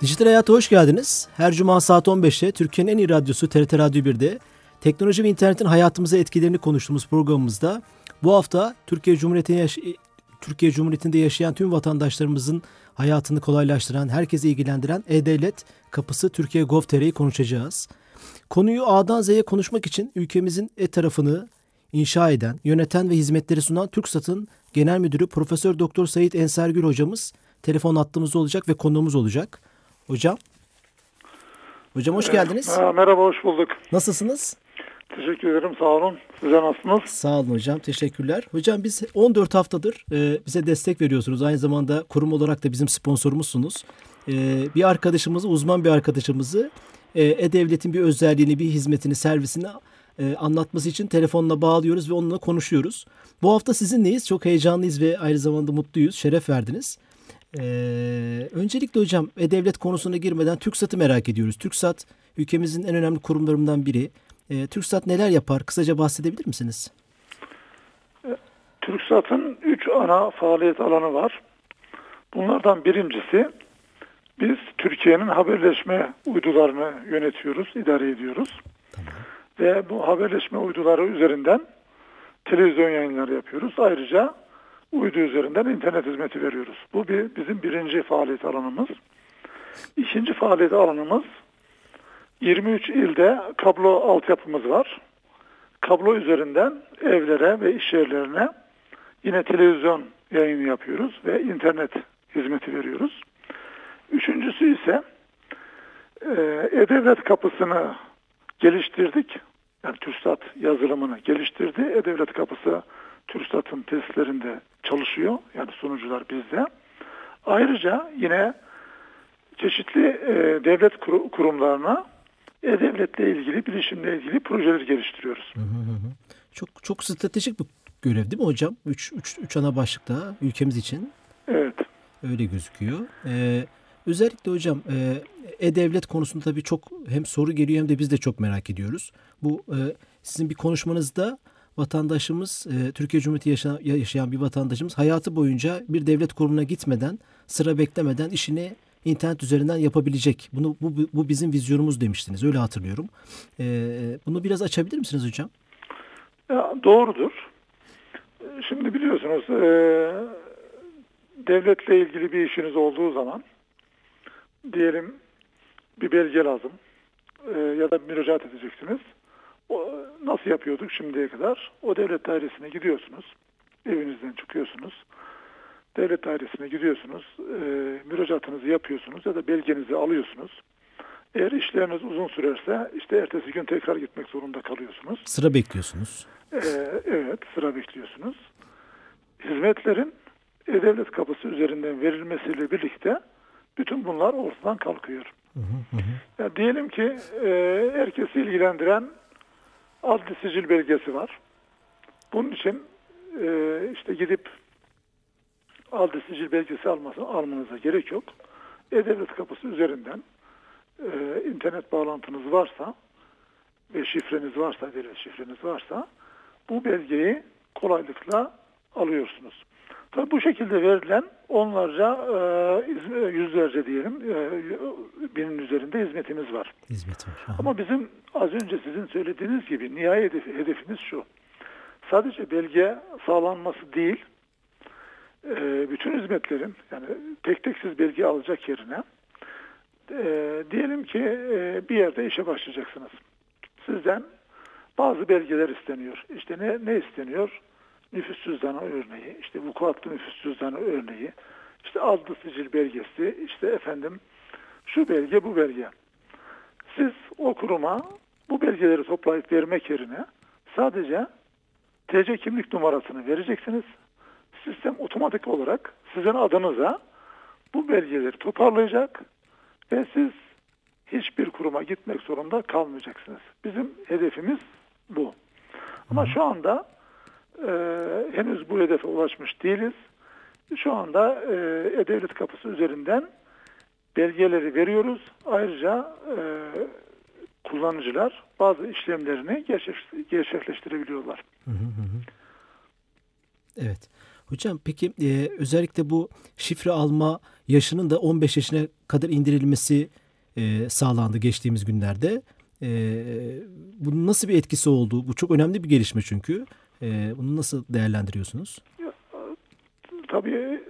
Dijital Hayat'a hoş geldiniz. Her cuma saat 15'te Türkiye'nin en iyi radyosu TRT Radyo 1'de teknoloji ve internetin hayatımıza etkilerini konuştuğumuz programımızda bu hafta Türkiye Cumhuriyeti'nde yaşayan tüm vatandaşlarımızın hayatını kolaylaştıran, herkesi ilgilendiren E-Devlet kapısı Türkiye.gov.tr'yi konuşacağız. Konuyu A'dan Z'ye konuşmak için ülkemizin tarafını inşa eden, yöneten ve hizmetleri sunan TürkSat'ın Genel Müdürü Profesör Doktor Sait Ensergül hocamız telefon attığımızda olacak ve konuğumuz olacak. Hocam hoş geldiniz. Merhaba, hoş bulduk. Nasılsınız? Teşekkür ederim, sağ olun. Size nasılsınız? Sağ olun hocam, teşekkürler. Hocam biz 14 haftadır bize destek veriyorsunuz. Aynı zamanda kurum olarak da bizim sponsorumuzsunuz. Bir arkadaşımızı, uzman bir arkadaşımızı E-Devlet'in bir özelliğini, bir hizmetini, servisini anlatması için telefonla bağlıyoruz ve onunla konuşuyoruz. Bu hafta sizinleyiz, çok heyecanlıyız ve aynı zamanda mutluyuz, şeref verdiniz. Öncelikle hocam E-Devlet konusuna girmeden TürkSat'ı merak ediyoruz. TürkSat ülkemizin en önemli kurumlarından biri. TürkSat neler yapar? Kısaca bahsedebilir misiniz? TürkSat'ın 3 ana faaliyet alanı var. Bunlardan birincisi, biz Türkiye'nin haberleşme uydularını yönetiyoruz, idare ediyoruz. Tamam. Ve bu haberleşme uyduları üzerinden televizyon yayınları yapıyoruz. Ayrıca uydu üzerinden internet hizmeti veriyoruz. Bu bizim birinci faaliyet alanımız. İkinci faaliyet alanımız, 23 ilde kablo altyapımız var. Kablo üzerinden evlere ve iş yerlerine yine televizyon yayını yapıyoruz ve internet hizmeti veriyoruz. Üçüncüsü ise E-Devlet kapısını geliştirdik. Yani TürkSat yazılımını geliştirdi. E-Devlet kapısı TürkSat'ın testlerinde çalışıyor. Yani sunucular bizde. Ayrıca yine çeşitli devlet kurumlarına E-Devlet'le ilgili, bilişimle ilgili projeler geliştiriyoruz. Çok çok stratejik bir görev değil mi hocam? Üç ana başlıkta ülkemiz için. Evet. Öyle gözüküyor. Özellikle hocam E-Devlet konusunda tabii çok hem soru geliyor hem de biz de çok merak ediyoruz. Bu sizin bir konuşmanızda vatandaşımız, Türkiye Cumhuriyeti yaşayan bir vatandaşımız hayatı boyunca bir devlet kurumuna gitmeden, sıra beklemeden işini internet üzerinden yapabilecek. Bu bizim vizyonumuz demiştiniz. Öyle hatırlıyorum. Bunu biraz açabilir misiniz hocam? Ya, doğrudur. Şimdi biliyorsunuz devletle ilgili bir işiniz olduğu zaman diyelim bir belge lazım ya da müracaat edeceksiniz. Nasıl yapıyorduk şimdiye kadar? O devlet dairesine gidiyorsunuz. Evinizden çıkıyorsunuz. Devlet dairesine gidiyorsunuz, müracaatınızı yapıyorsunuz ya da belgenizi alıyorsunuz. Eğer işleriniz uzun sürerse işte ertesi gün tekrar gitmek zorunda kalıyorsunuz. Sıra bekliyorsunuz. Evet, sıra bekliyorsunuz. Hizmetlerin E-Devlet kapısı üzerinden verilmesiyle birlikte bütün bunlar ortadan kalkıyor. Yani diyelim ki herkesi ilgilendiren adli sicil belgesi var. Bunun için işte gidip adli sicil belgesi almanıza gerek yok. E-Devlet kapısı üzerinden internet bağlantınız varsa ve şifreniz varsa, devlet şifreniz varsa bu belgeyi kolaylıkla alıyorsunuz. Tabii bu şekilde verilen onlarca, yüzlerce diyelim, binin üzerinde hizmetimiz var. Hizmet var. Ama bizim az önce sizin söylediğiniz gibi nihai hedefimiz şu. Sadece belge sağlanması değil, bütün hizmetlerin, yani tek tek siz belge alacak yerine diyelim ki bir yerde işe başlayacaksınız. Sizden bazı belgeler isteniyor. İşte ne isteniyor? Nüfus cüzdanı örneği, işte vukuatlı nüfus cüzdanı örneği, işte adlı sicil belgesi, işte efendim şu belge, bu belge. Siz o kuruma bu belgeleri toplayıp vermek yerine sadece TC kimlik numarasını vereceksiniz. sistem otomatik olarak sizin adınıza bu belgeleri toparlayacak ve siz hiçbir kuruma gitmek zorunda kalmayacaksınız. Bizim hedefimiz bu. Ama şu anda henüz bu hedefe ulaşmış değiliz. Şu anda E-Devlet kapısı üzerinden belgeleri veriyoruz. Ayrıca kullanıcılar bazı işlemlerini gerçekleştirebiliyorlar. Evet. Hocam peki özellikle bu şifre alma yaşının da 15 yaşına kadar indirilmesi sağlandı geçtiğimiz günlerde. Bunun nasıl bir etkisi oldu? Bu çok önemli bir gelişme çünkü. Bunu nasıl değerlendiriyorsunuz? Tabii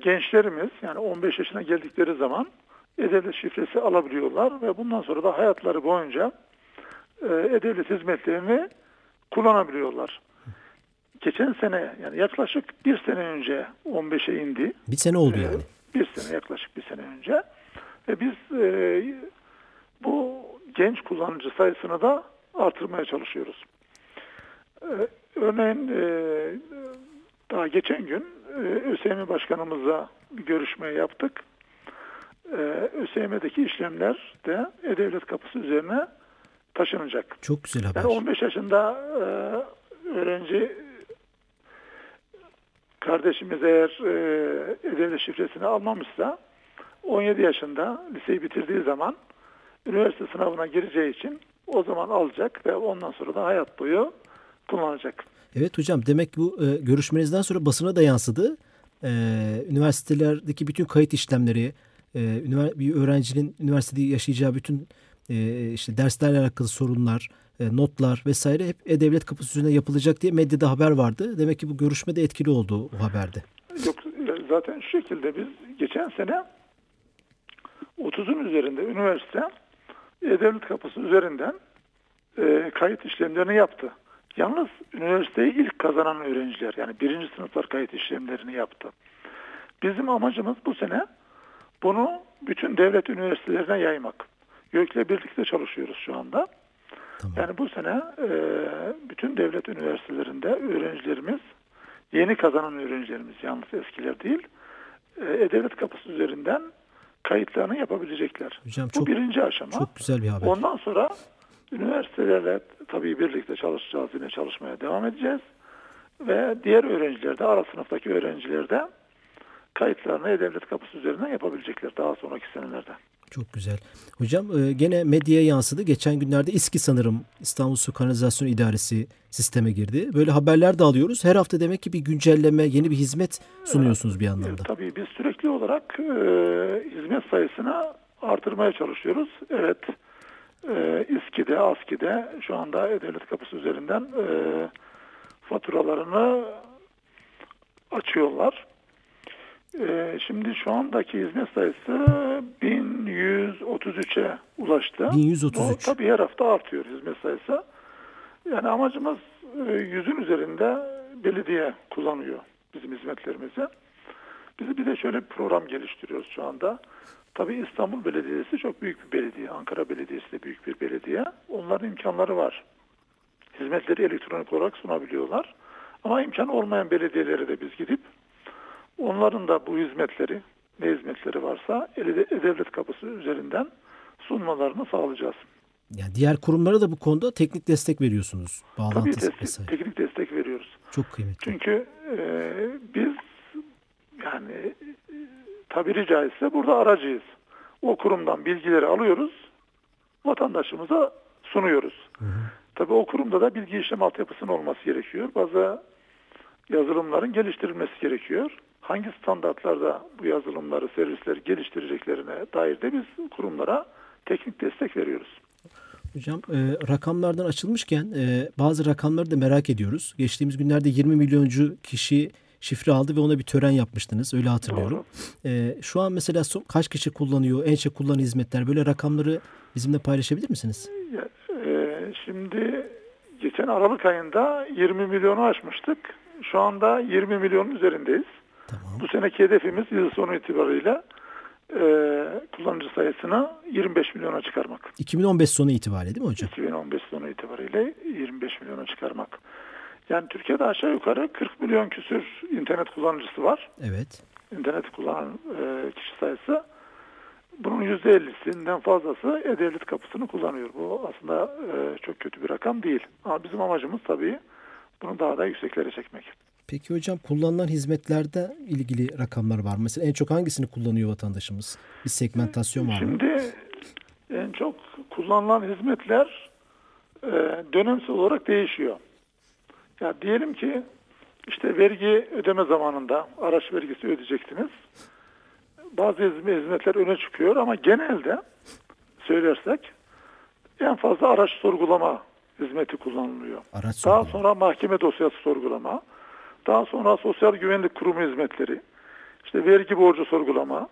gençlerimiz yani 15 yaşına geldikleri zaman E-Devlet şifresi alabiliyorlar ve bundan sonra da hayatları boyunca E-Devlet hizmetlerini kullanabiliyorlar. Geçen sene yani yaklaşık bir sene önce 15'e indi. Bir sene oldu yani. Yaklaşık bir sene önce. Ve biz bu genç kullanıcı sayısını da artırmaya çalışıyoruz. Örneğin daha geçen gün ÖSYM Başkanımızla bir görüşme yaptık. ÖSYM'deki işlemler de E-Devlet kapısı üzerine taşınacak. Çok güzel haber. Yani 15 yaşında öğrenci kardeşimiz eğer E-Devlet şifresini almamışsa 17 yaşında liseyi bitirdiği zaman üniversite sınavına gireceği için o zaman alacak ve ondan sonra da hayat boyu kullanacak. Evet hocam, demek bu görüşmenizden sonra basına da yansıdı. Üniversitelerdeki bütün kayıt işlemleri, bir öğrencinin üniversitede yaşayacağı bütün işte derslerle alakalı sorunlar, notlar vesaire hep E-Devlet kapısı üzerine yapılacak diye medyada haber vardı. Demek ki bu görüşme de etkili oldu bu haberde. Yok, zaten şu şekilde biz geçen sene 30'un üzerinde üniversite E-Devlet kapısı üzerinden kayıt işlemlerini yaptı. Yalnız üniversiteyi ilk kazanan öğrenciler yani birinci sınıflar kayıt işlemlerini yaptı. Bizim amacımız bu sene bunu bütün devlet üniversitelerine yaymak. YÖK'le birlikte çalışıyoruz şu anda. Tamam. Yani bu sene bütün devlet üniversitelerinde öğrencilerimiz, yeni kazanan öğrencilerimiz, yalnız eskiler değil, E-Devlet kapısı üzerinden kayıtlarını yapabilecekler. Hocam, bu birinci aşama. Çok güzel bir haber. Ondan sonra üniversitelerle tabii birlikte çalışacağız, yine çalışmaya devam edeceğiz. Ve diğer öğrenciler de, ara sınıftaki öğrenciler de kayıtlarını E-Devlet kapısı üzerinden yapabilecekler daha sonraki senelerde. Çok güzel. Hocam gene medyaya yansıdı. Geçen günlerde İSKİ sanırım, İstanbul Su Kanalizasyon İdaresi sisteme girdi. Böyle haberler de alıyoruz. Her hafta demek ki bir güncelleme, yeni bir hizmet sunuyorsunuz bir anlamda. Tabii biz sürekli olarak hizmet sayısını artırmaya çalışıyoruz. Evet, İSKİ'de, ASKİ'de şu anda E-Devlet kapısı üzerinden faturalarını açıyorlar. Şimdi şu andaki hizmet sayısı 1133'e ulaştı. 1133. O tabii her hafta artıyor hizmet sayısı. Yani amacımız 100'ün üzerinde belediye kullanıyor bizim hizmetlerimizi. Biz bir de şöyle bir program geliştiriyoruz şu anda. Tabii İstanbul Belediyesi çok büyük bir belediye. Ankara Belediyesi de büyük bir belediye. Onların imkanları var. Hizmetleri elektronik olarak sunabiliyorlar. Ama imkan olmayan belediyelere de biz gidip onların da bu hizmetleri, ne hizmetleri varsa E-Devlet kapısı üzerinden sunmalarını sağlayacağız. Yani diğer kurumlara da bu konuda teknik destek veriyorsunuz. Tabii teknik destek veriyoruz. Çok kıymetli. Çünkü biz yani tabiri caizse burada aracıyız. O kurumdan bilgileri alıyoruz, vatandaşımıza sunuyoruz. Hı hı. Tabii o kurumda da bilgi işlem altyapısının olması gerekiyor. Bazı yazılımların geliştirilmesi gerekiyor. Hangi standartlarda bu yazılımları, servisleri geliştireceklerine dair de biz kurumlara teknik destek veriyoruz. Hocam rakamlardan açılmışken bazı rakamları da merak ediyoruz. Geçtiğimiz günlerde 20 milyoncu kişi şifre aldı ve ona bir tören yapmıştınız. Öyle hatırlıyorum. Şu an mesela kaç kişi kullanıyor, en çok kullanan hizmetler, böyle rakamları bizimle paylaşabilir misiniz? Şimdi geçen Aralık ayında 20 milyonu aşmıştık. Şu anda 20 milyonun üzerindeyiz. Tamam. Bu seneki hedefimiz yıl sonu itibariyle kullanıcı sayısını 25 milyona çıkarmak. 2015 sonu itibariyle değil mi hocam? 2015 sonu itibariyle 25 milyona çıkarmak. Yani Türkiye'de aşağı yukarı 40 milyon küsür internet kullanıcısı var. Evet. İnternet kullanan kişi sayısı. Bunun %50'sinden fazlası E-Devlet kapısını kullanıyor. Bu aslında çok kötü bir rakam değil. Ama bizim amacımız tabii bunu daha da yükseklere çekmek. Peki hocam, kullanılan hizmetlerde ilgili rakamlar var mı? Mesela en çok hangisini kullanıyor vatandaşımız? Bir segmentasyon var mı? Şimdi en çok kullanılan hizmetler dönemsel olarak değişiyor. Ya diyelim ki işte vergi ödeme zamanında araç vergisi ödeyeceksiniz. Bazı hizmetler öne çıkıyor ama genelde söylersek en fazla araç sorgulama hizmeti kullanılıyor. Daha sonra mahkeme dosyası sorgulama, daha sonra sosyal güvenlik kurumu hizmetleri, işte vergi borcu sorgulama,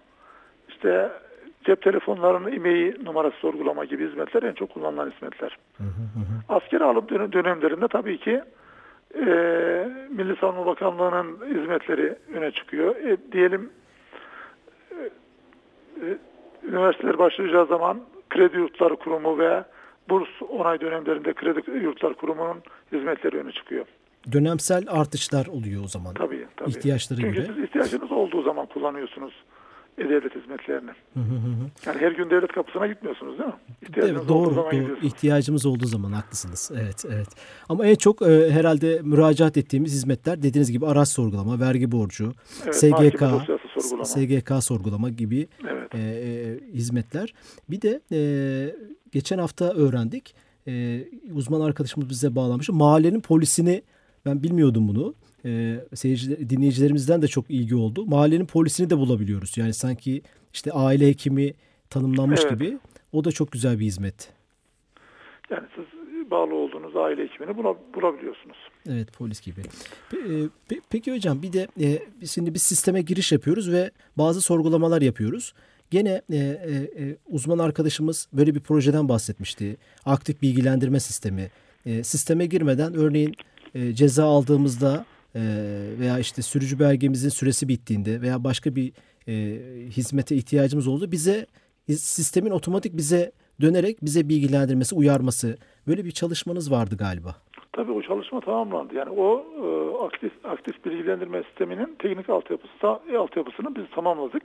işte cep telefonlarının IMEI numarası sorgulama gibi hizmetler en çok kullanılan hizmetler. Askeri alım dönemlerinde tabii ki Milli Savunma Bakanlığı'nın hizmetleri öne çıkıyor. Diyelim üniversiteler başlayacağı zaman Kredi Yurtları Kurumu ve burs onay dönemlerinde Kredi Yurtlar Kurumu'nun hizmetleri öne çıkıyor. Dönemsel artışlar oluyor o zaman. Tabii. İhtiyaçları göre. Çünkü siz ihtiyacınız olduğu zaman kullanıyorsunuz devlet hizmetlerini. Yani her gün devlet kapısına gitmiyorsunuz değil mi? Evet, doğru. İhtiyacımız olduğu zaman, haklısınız. Evet. Ama en çok herhalde müracaat ettiğimiz hizmetler dediğiniz gibi araç sorgulama, vergi borcu, evet, SGK sorgulama gibi hizmetler. Bir de geçen hafta öğrendik. Uzman arkadaşımız bize bağlamıştı. Mahallenin polisini, ben bilmiyordum bunu. Dinleyicilerimizden de çok ilgi oldu. Mahallenin polisini de bulabiliyoruz. Yani sanki işte aile hekimi tanımlanmış gibi. O da çok güzel bir hizmet. Yani siz bağlı olduğunuz aile hekimini bulabiliyorsunuz. Evet, polis gibi. Peki hocam, bir de şimdi biz sisteme giriş yapıyoruz ve bazı sorgulamalar yapıyoruz. Gene uzman arkadaşımız böyle bir projeden bahsetmişti. Aktif bilgilendirme sistemi. Sisteme girmeden örneğin ceza aldığımızda veya işte sürücü belgemizin süresi bittiğinde veya başka bir hizmete ihtiyacımız oldu, bize sistemin otomatik bize dönerek bize bilgilendirmesi, uyarması, böyle bir çalışmanız vardı galiba. Tabii o çalışma tamamlandı. Yani o aktif bilgilendirme sisteminin teknik altyapısını biz tamamladık.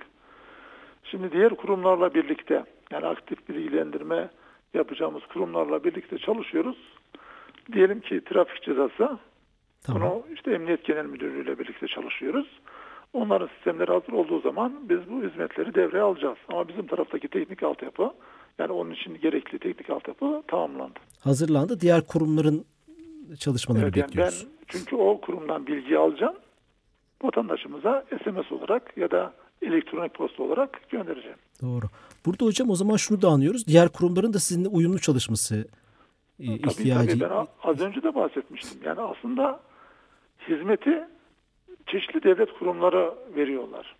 Şimdi diğer kurumlarla birlikte, yani aktif bilgilendirme yapacağımız kurumlarla birlikte çalışıyoruz. Diyelim ki trafik cezası. Tamam. Bunu işte Emniyet Genel Müdürlüğü ile birlikte çalışıyoruz. Onların sistemleri hazır olduğu zaman biz bu hizmetleri devreye alacağız. Ama bizim taraftaki teknik altyapı, yani onun için gerekli teknik altyapı tamamlandı. Hazırlandı. Diğer kurumların çalışmalarını bekliyoruz. Çünkü o kurumdan bilgi alacağım. Vatandaşımıza SMS olarak ya da elektronik posta olarak göndereceğim. Doğru. Burada hocam o zaman şunu da anlıyoruz. Diğer kurumların da sizinle uyumlu çalışması ihtiyacı. Tabii. Ben az önce de bahsetmiştim. Yani aslında hizmeti çeşitli devlet kurumları veriyorlar.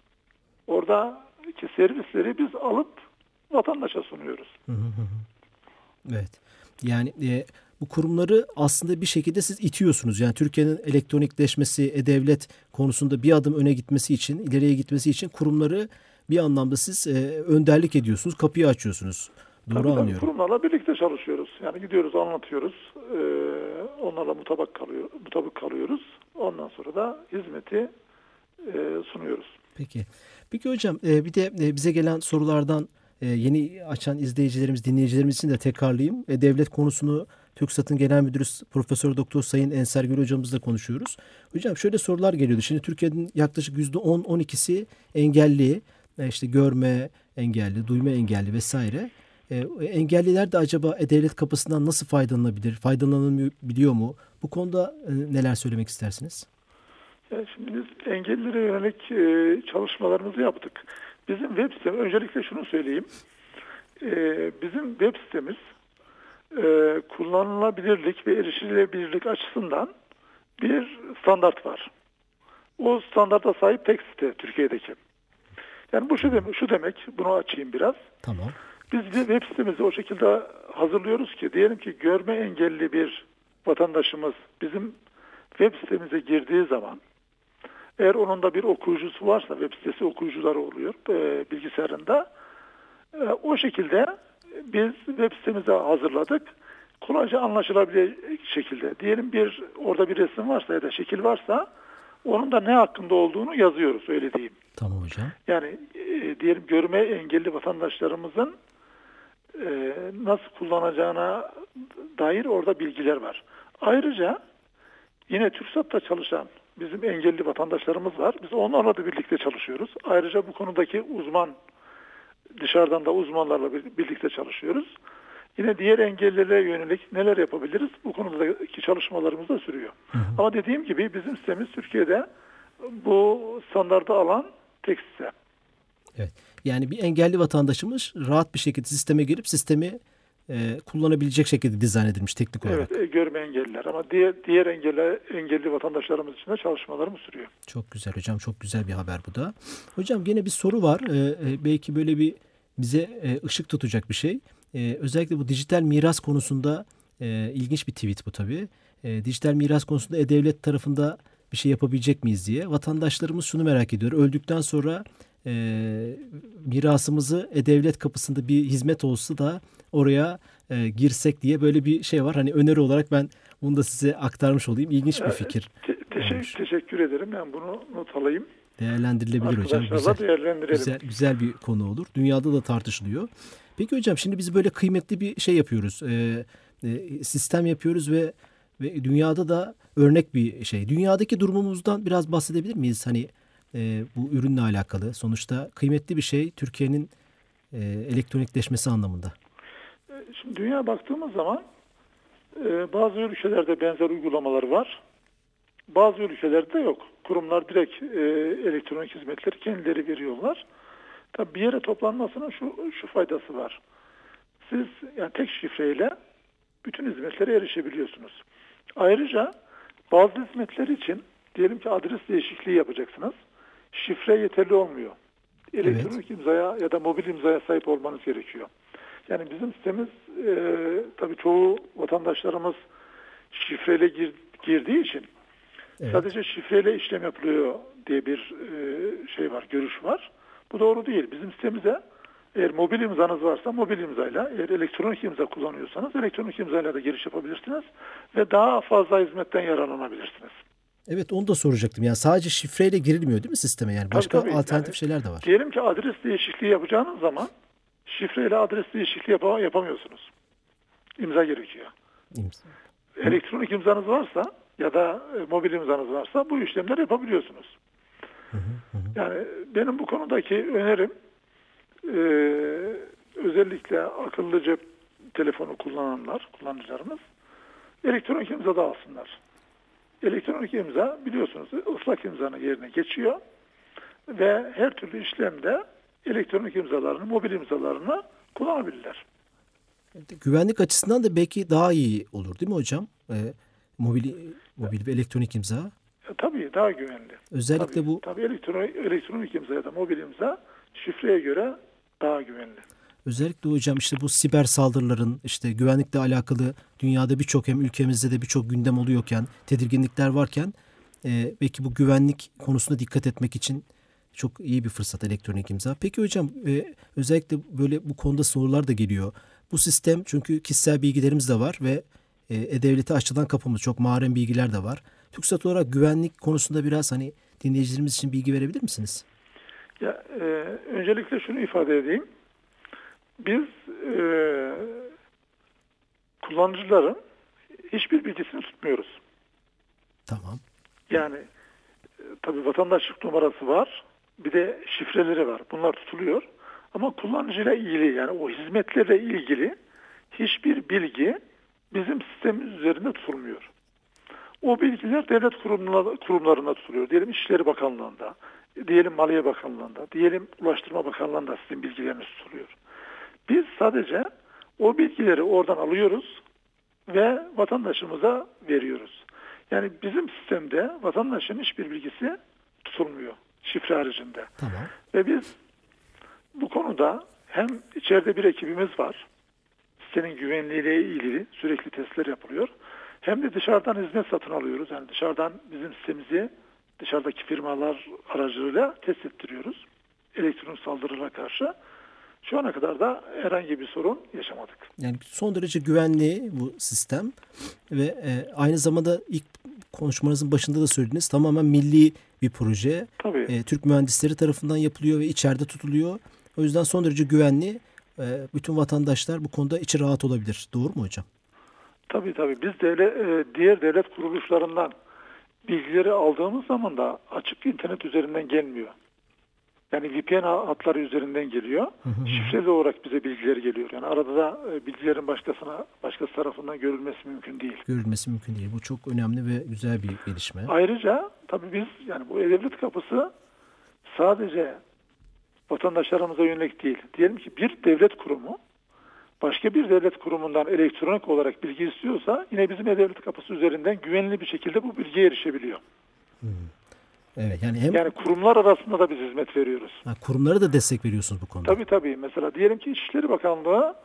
Oradaki servisleri biz alıp vatandaşa sunuyoruz. Evet. Yani bu kurumları aslında bir şekilde siz itiyorsunuz. Yani Türkiye'nin elektronikleşmesi, e-devlet konusunda bir adım öne gitmesi için, ileriye gitmesi için kurumları bir anlamda siz önderlik ediyorsunuz, kapıyı açıyorsunuz. Tabii, kurumlarla birlikte çalışıyoruz. Yani gidiyoruz, anlatıyoruz. Onlarla mutabık kalıyoruz. Ondan sonra da hizmeti sunuyoruz. Peki hocam, bir de bize gelen sorulardan yeni açan izleyicilerimiz, dinleyicilerimiz için de tekrarlayayım. Devlet konusunu TürkSat'ın Genel Müdürü Profesör Doktor Sayın Ensergül hocamızla konuşuyoruz. Hocam şöyle sorular geliyordu. Şimdi Türkiye'nin yaklaşık %10-12'si engelli, işte görme engelli, duyma engelli vesaire. Engelliler de acaba devlet kapısından nasıl faydalanabilir? Faydalanabiliyor mu? Bu konuda neler söylemek istersiniz? Yani şimdi biz engellilere yönelik çalışmalarımızı yaptık. Bizim web sitemiz, öncelikle şunu söyleyeyim. Bizim web sitemiz kullanılabilirlik ve erişilebilirlik açısından bir standart var. O standarda sahip tek site Türkiye'deki. Yani bu şu demek, bunu açayım biraz. Tamam. Biz web sitemizi o şekilde hazırlıyoruz ki diyelim ki görme engelli bir vatandaşımız bizim web sitemize girdiği zaman, eğer onun da bir okuyucusu varsa, web sitesi okuyucuları oluyor bilgisayarında, o şekilde biz web sitemize hazırladık. kolayca anlaşılabilecek şekilde. Diyelim bir orada bir resim varsa ya da şekil varsa onun da ne hakkında olduğunu yazıyoruz, öyle diyeyim. Tamam hocam. Yani diyelim görme engelli vatandaşlarımızın nasıl kullanacağına dair orada bilgiler var. Ayrıca yine TürkSat'ta çalışan bizim engelli vatandaşlarımız var. Biz onlarla da birlikte çalışıyoruz. Ayrıca bu konudaki uzman, dışarıdan da uzmanlarla birlikte çalışıyoruz. Yine diğer engellilere yönelik neler yapabiliriz? Bu konudaki çalışmalarımız da sürüyor. Hı hı. Ama dediğim gibi bizim sistemimiz Türkiye'de bu standartı alan tek sistem. Evet. Yani bir engelli vatandaşımız rahat bir şekilde sisteme girip sistemi kullanabilecek şekilde dizayn edilmiş teknik olarak. Evet, görme engelliler, ama diğer engelli vatandaşlarımız için de çalışmalarımız sürüyor. Çok güzel hocam, çok güzel bir haber bu da. Hocam yine bir soru var. Belki böyle bir bize ışık tutacak bir şey. Özellikle bu dijital miras konusunda ilginç bir tweet bu tabii. Dijital miras konusunda E-Devlet tarafında bir şey yapabilecek miyiz diye. Vatandaşlarımız şunu merak ediyor. Öldükten sonra mirasımızı E-Devlet kapısında bir hizmet olsa da oraya girsek diye böyle bir şey var. Hani öneri olarak ben bunu da size aktarmış olayım. İlginç bir fikir. Teşekkür ederim. Ben bunu not alayım. Değerlendirilebilir hocam. Güzel bir konu olur. Dünyada da tartışılıyor. Peki hocam, şimdi biz böyle kıymetli bir şey yapıyoruz. Sistem yapıyoruz ve dünyada da örnek bir şey. Dünyadaki durumumuzdan biraz bahsedebilir miyiz? Hani bu ürünle alakalı. Sonuçta kıymetli bir şey Türkiye'nin elektronikleşmesi anlamında. Şimdi dünya baktığımız zaman bazı ülkelerde benzer uygulamalar var. Bazı ülkelerde yok. Kurumlar direkt elektronik hizmetleri kendileri veriyorlar. Tabii bir yere toplanmasının şu faydası var. Siz yani tek şifreyle bütün hizmetlere erişebiliyorsunuz. Ayrıca bazı hizmetler için diyelim ki adres değişikliği yapacaksınız. Şifre yeterli olmuyor. Elektronik imzaya ya da mobil imzaya sahip olmanız gerekiyor. Yani bizim sistemimiz tabii çoğu vatandaşlarımız şifreyle girdiği için sadece şifreyle işlem yapılıyor diye bir şey var, görüş var. Bu doğru değil. Bizim sistemimize eğer mobil imzanız varsa mobil imzayla, eğer elektronik imza kullanıyorsanız elektronik imzayla da giriş yapabilirsiniz ve daha fazla hizmetten yararlanabilirsiniz. Evet, onu da soracaktım. Yani sadece şifreyle girilmiyor değil mi sisteme? Yani başka tabii, alternatif şeyler de var. Diyelim ki adres değişikliği yapacağınız zaman şifreyle adres değişikliği yapamıyorsunuz. İmza gerekiyor. Elektronik imzanız varsa ya da mobil imzanız varsa bu işlemleri yapabiliyorsunuz. Yani benim bu konudaki önerim özellikle akıllı cep telefonu kullanıcılarımız elektronik imza da alsınlar. Elektronik imza biliyorsunuz ıslak imzanın yerine geçiyor ve her türlü işlemde elektronik imzalarını, mobil imzalarını kullanabilirler. Güvenlik açısından da belki daha iyi olur değil mi hocam? Mobil ve elektronik imza. Tabii daha güvenli. Özellikle tabii, bu... Tabii elektronik imza ya da mobil imza şifreye göre daha güvenli. Özellikle hocam işte bu siber saldırıların işte güvenlikle alakalı dünyada birçok, hem ülkemizde de birçok gündem oluyorken, tedirginlikler varken belki bu güvenlik konusuna dikkat etmek için çok iyi bir fırsat elektronik imza. Peki hocam özellikle böyle bu konuda sorular da geliyor. Bu sistem çünkü kişisel bilgilerimiz de var ve E-Devlet'e açılan kapımız çok, mahrem bilgiler de var. TürkSat olarak güvenlik konusunda biraz hani dinleyicilerimiz için bilgi verebilir misiniz? Ya, öncelikle şunu ifade edeyim. Biz kullanıcıların hiçbir bilgisini tutmuyoruz. Tamam. Yani tabii vatandaşlık numarası var. Bir de şifreleri var. Bunlar tutuluyor. Ama kullanıcıyla ilgili, yani o hizmetlerle ilgili hiçbir bilgi bizim sistemimiz üzerinde tutulmuyor. O bilgiler devlet kurumlarında tutuluyor. Diyelim İçişleri Bakanlığı'nda, diyelim Maliye Bakanlığı'nda, diyelim Ulaştırma Bakanlığı'nda sizin bilgileriniz tutuluyor. Biz sadece o bilgileri oradan alıyoruz ve vatandaşımıza veriyoruz. Yani bizim sistemde vatandaşın hiçbir bilgisi tutulmuyor şifre haricinde. Tamam. Ve biz bu konuda hem içeride bir ekibimiz var. Sistemin güvenliğiyle ilgili sürekli testler yapılıyor. Hem de dışarıdan hizmet satın alıyoruz. Yani dışarıdan bizim sistemimizi dışarıdaki firmalar aracılığıyla test ettiriyoruz. Elektronik saldırılara karşı. Şu ana kadar da herhangi bir sorun yaşamadık. Yani son derece güvenli bu sistem ve aynı zamanda ilk konuşmanızın başında da söylediniz, tamamen milli bir proje. Tabii. Türk mühendisleri tarafından yapılıyor ve içeride tutuluyor. O yüzden son derece güvenli. Bütün vatandaşlar bu konuda içi rahat olabilir. Doğru mu hocam? Tabii. Biz diğer devlet kuruluşlarından bilgileri aldığımız zaman da açık internet üzerinden gelmiyor. Yani VPN hatları üzerinden geliyor. Şifreli olarak bize bilgiler geliyor. Yani arada da bilgilerin başkası tarafından görülmesi mümkün değil. Bu çok önemli ve güzel bir gelişme. Ayrıca tabii biz yani bu E-Devlet kapısı sadece vatandaşlarımıza yönelik değil. Diyelim ki bir devlet kurumu başka bir devlet kurumundan elektronik olarak bilgi istiyorsa yine bizim E-Devlet kapısı üzerinden güvenli bir şekilde bu bilgiye erişebiliyor. Evet, yani kurumlar arasında da biz hizmet veriyoruz. Kurumlara da destek veriyorsunuz bu konuda. Tabii. Mesela diyelim ki İçişleri Bakanlığı,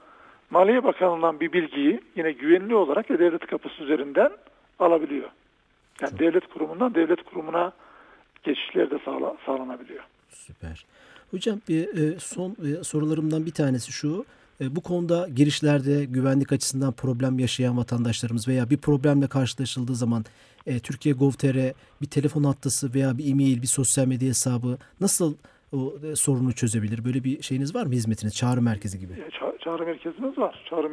Maliye Bakanlığı'ndan bir bilgiyi yine güvenli olarak devlet kapısı üzerinden alabiliyor. Yani çok. Devlet kurumundan devlet kurumuna geçişler de sağlanabiliyor. Süper. Hocam son sorularımdan bir tanesi şu. Bu konuda girişlerde güvenlik açısından problem yaşayan vatandaşlarımız veya bir problemle karşılaşıldığı zaman Türkiye Gov.tr bir telefon hattası veya bir e-mail, bir sosyal medya hesabı nasıl o sorunu çözebilir? Böyle bir şeyiniz var mı, hizmetiniz? Çağrı merkezi gibi. Çağrı merkezimiz var. Çağrı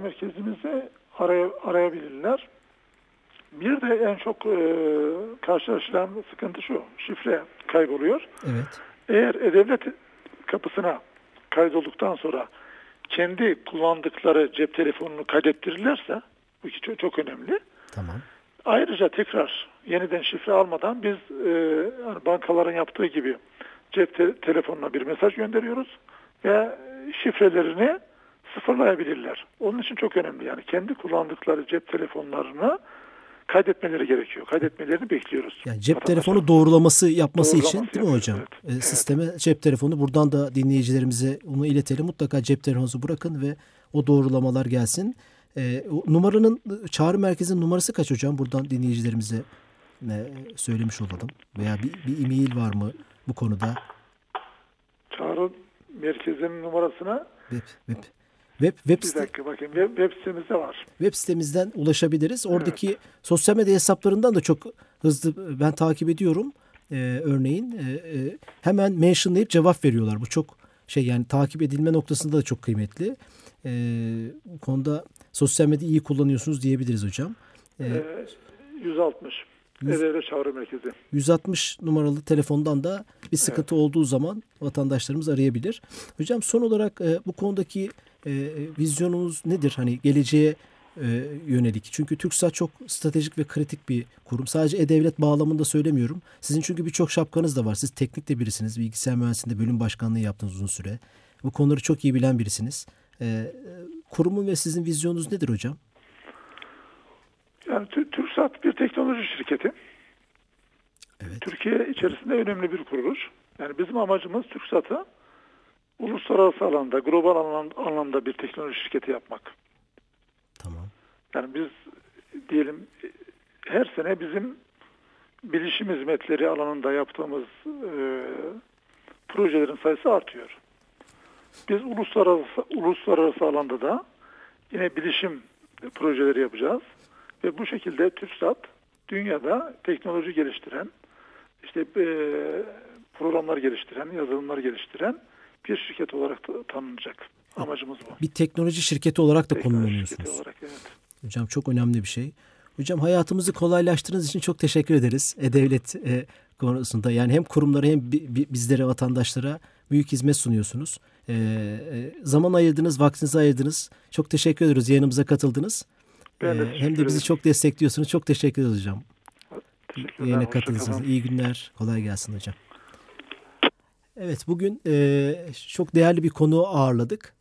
merkezimizde arayabilirler. Bir de en çok karşılaşılan sıkıntı şu. Şifre kayboluyor. Evet. Eğer E-Devlet kapısına kaydolduktan sonra kendi kullandıkları cep telefonunu kaydettirirlerse, bu çok önemli. Tamam. Ayrıca tekrar yeniden şifre almadan biz bankaların yaptığı gibi cep telefonuna bir mesaj gönderiyoruz ve şifrelerini sıfırlayabilirler. Onun için çok önemli. Yani kendi kullandıkları cep telefonlarını kaydetmeleri gerekiyor. Kaydetmelerini bekliyoruz. Yani cep telefonu doğrulaması için değil mi hocam? Evet. Sisteme cep telefonu, buradan da dinleyicilerimize onu iletelim. Mutlaka cep telefonunuzu bırakın ve o doğrulamalar gelsin. Çağrı merkezinin numarası kaç hocam? Buradan dinleyicilerimize söylemiş olalım. Veya bir e-mail var mı bu konuda? Çağrı merkezinin numarasına web sitemizde var. Web sitemizden ulaşabiliriz. Oradaki sosyal medya hesaplarından da çok hızlı ben takip ediyorum. Örneğin hemen mentionlayıp cevap veriyorlar. Bu çok takip edilme noktasında da çok kıymetli. Bu konuda sosyal medyayı iyi kullanıyorsunuz diyebiliriz hocam. 160 E-Devlet Çağrı Merkezi. 160 numaralı telefondan da bir sıkıntı olduğu zaman vatandaşlarımız arayabilir. Hocam son olarak bu konudaki vizyonunuz nedir? Hani geleceğe yönelik. Çünkü TürkSat çok stratejik ve kritik bir kurum. Sadece E-Devlet bağlamında söylemiyorum. Sizin çünkü birçok şapkanız da var. Siz teknik de birisiniz. Bilgisayar mühendisliğinde bölüm başkanlığı yaptınız uzun süre. Bu konuları çok iyi bilen birisiniz. Kurumun ve sizin vizyonunuz nedir hocam? Yani TürkSat bir teknoloji şirketi. Evet. Türkiye içerisinde önemli bir kuruluş. Yani bizim amacımız TürkSat'ı uluslararası alanda, global anlamda bir teknoloji şirketi yapmak. Tamam. Yani biz diyelim her sene bizim bilişim hizmetleri alanında yaptığımız projelerin sayısı artıyor. Biz uluslararası alanda da yine bilişim projeleri yapacağız. Ve bu şekilde TürkSat dünyada teknoloji geliştiren, programlar geliştiren, yazılımlar geliştiren bir şirket olarak tanınacak. Amacımız bu. Bir teknoloji şirketi olarak da konumlanıyorsunuz. Evet. Hocam çok önemli bir şey. Hocam hayatımızı kolaylaştırdığınız için çok teşekkür ederiz. E-Devlet konusunda yani hem kurumlara hem bizlere, vatandaşlara büyük hizmet sunuyorsunuz. Zaman ayırdınız, vaktinizi ayırdınız. Çok teşekkür ederiz, yayınımıza katıldınız. Hem de bizi çok destekliyorsunuz. Çok teşekkür ederiz hocam. Yayına katıldınız. İyi günler. Kolay gelsin hocam. Evet, bugün çok değerli bir konuğu ağırladık.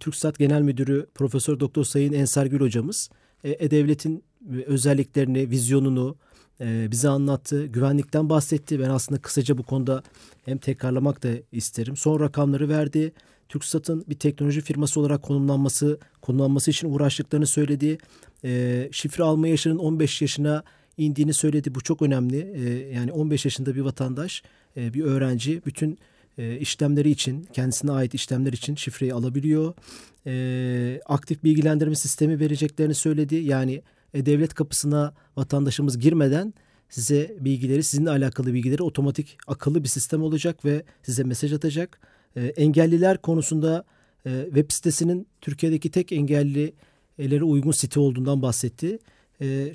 TürkSat Genel Müdürü Profesör Doktor Sait Ensergül hocamız E-Devlet'in özelliklerini, vizyonunu bize anlattı. Güvenlikten bahsetti. Ben aslında kısaca bu konuda hem tekrarlamak da isterim. Son rakamları verdi. TürkSat'ın bir teknoloji firması olarak konumlanması için uğraştıklarını söyledi. Şifre alma yaşının 15 yaşına indiğini söyledi. Bu çok önemli. Yani 15 yaşında bir vatandaş, bir öğrenci bütün işlemleri için, kendisine ait işlemler için şifreyi alabiliyor. Aktif bilgilendirme sistemi vereceklerini söyledi. Yani devlet kapısına vatandaşımız girmeden size bilgileri, sizinle alakalı bilgileri otomatik akıllı bir sistem olacak ve size mesaj atacak. Engelliler konusunda web sitesinin Türkiye'deki tek engellilere uygun site olduğundan bahsetti.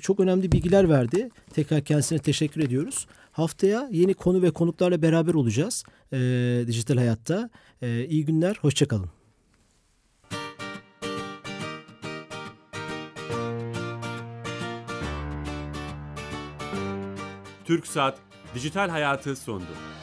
Çok önemli bilgiler verdi. Tekrar kendisine teşekkür ediyoruz. Haftaya yeni konu ve konuklarla beraber olacağız dijital hayatta. İyi günler, hoşça kalın. TürkSat dijital hayatı sundu.